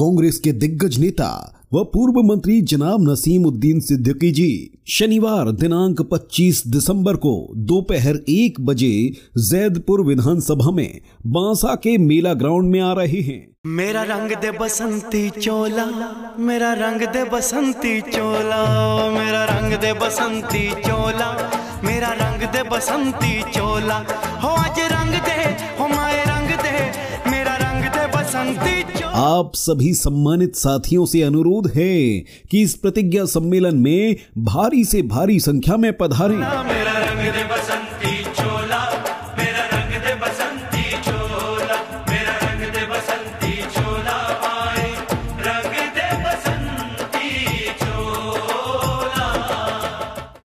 कांग्रेस के दिग्गज नेता व पूर्व मंत्री जनाब नसीम उद्दीन सिद्दीकी जी शनिवार दिनांक 25 दिसंबर को दोपहर 1 बजे जैदपुर विधानसभा में बासा के मेला ग्राउंड में आ रहे हैं। मेरा रंग दे बसंती चोला, मेरा रंग दे बसंती चोला, मेरा रंग दे बसंती चोला, मेरा रंग दे बसंती चोला, हो आज रंग दे, हो माए रंग दे, मेरा रंग दे बसंती चोला। आप सभी सम्मानित साथियों से अनुरोध है कि इस प्रतिज्ञा सम्मेलन में भारी से भारी संख्या में पधारें।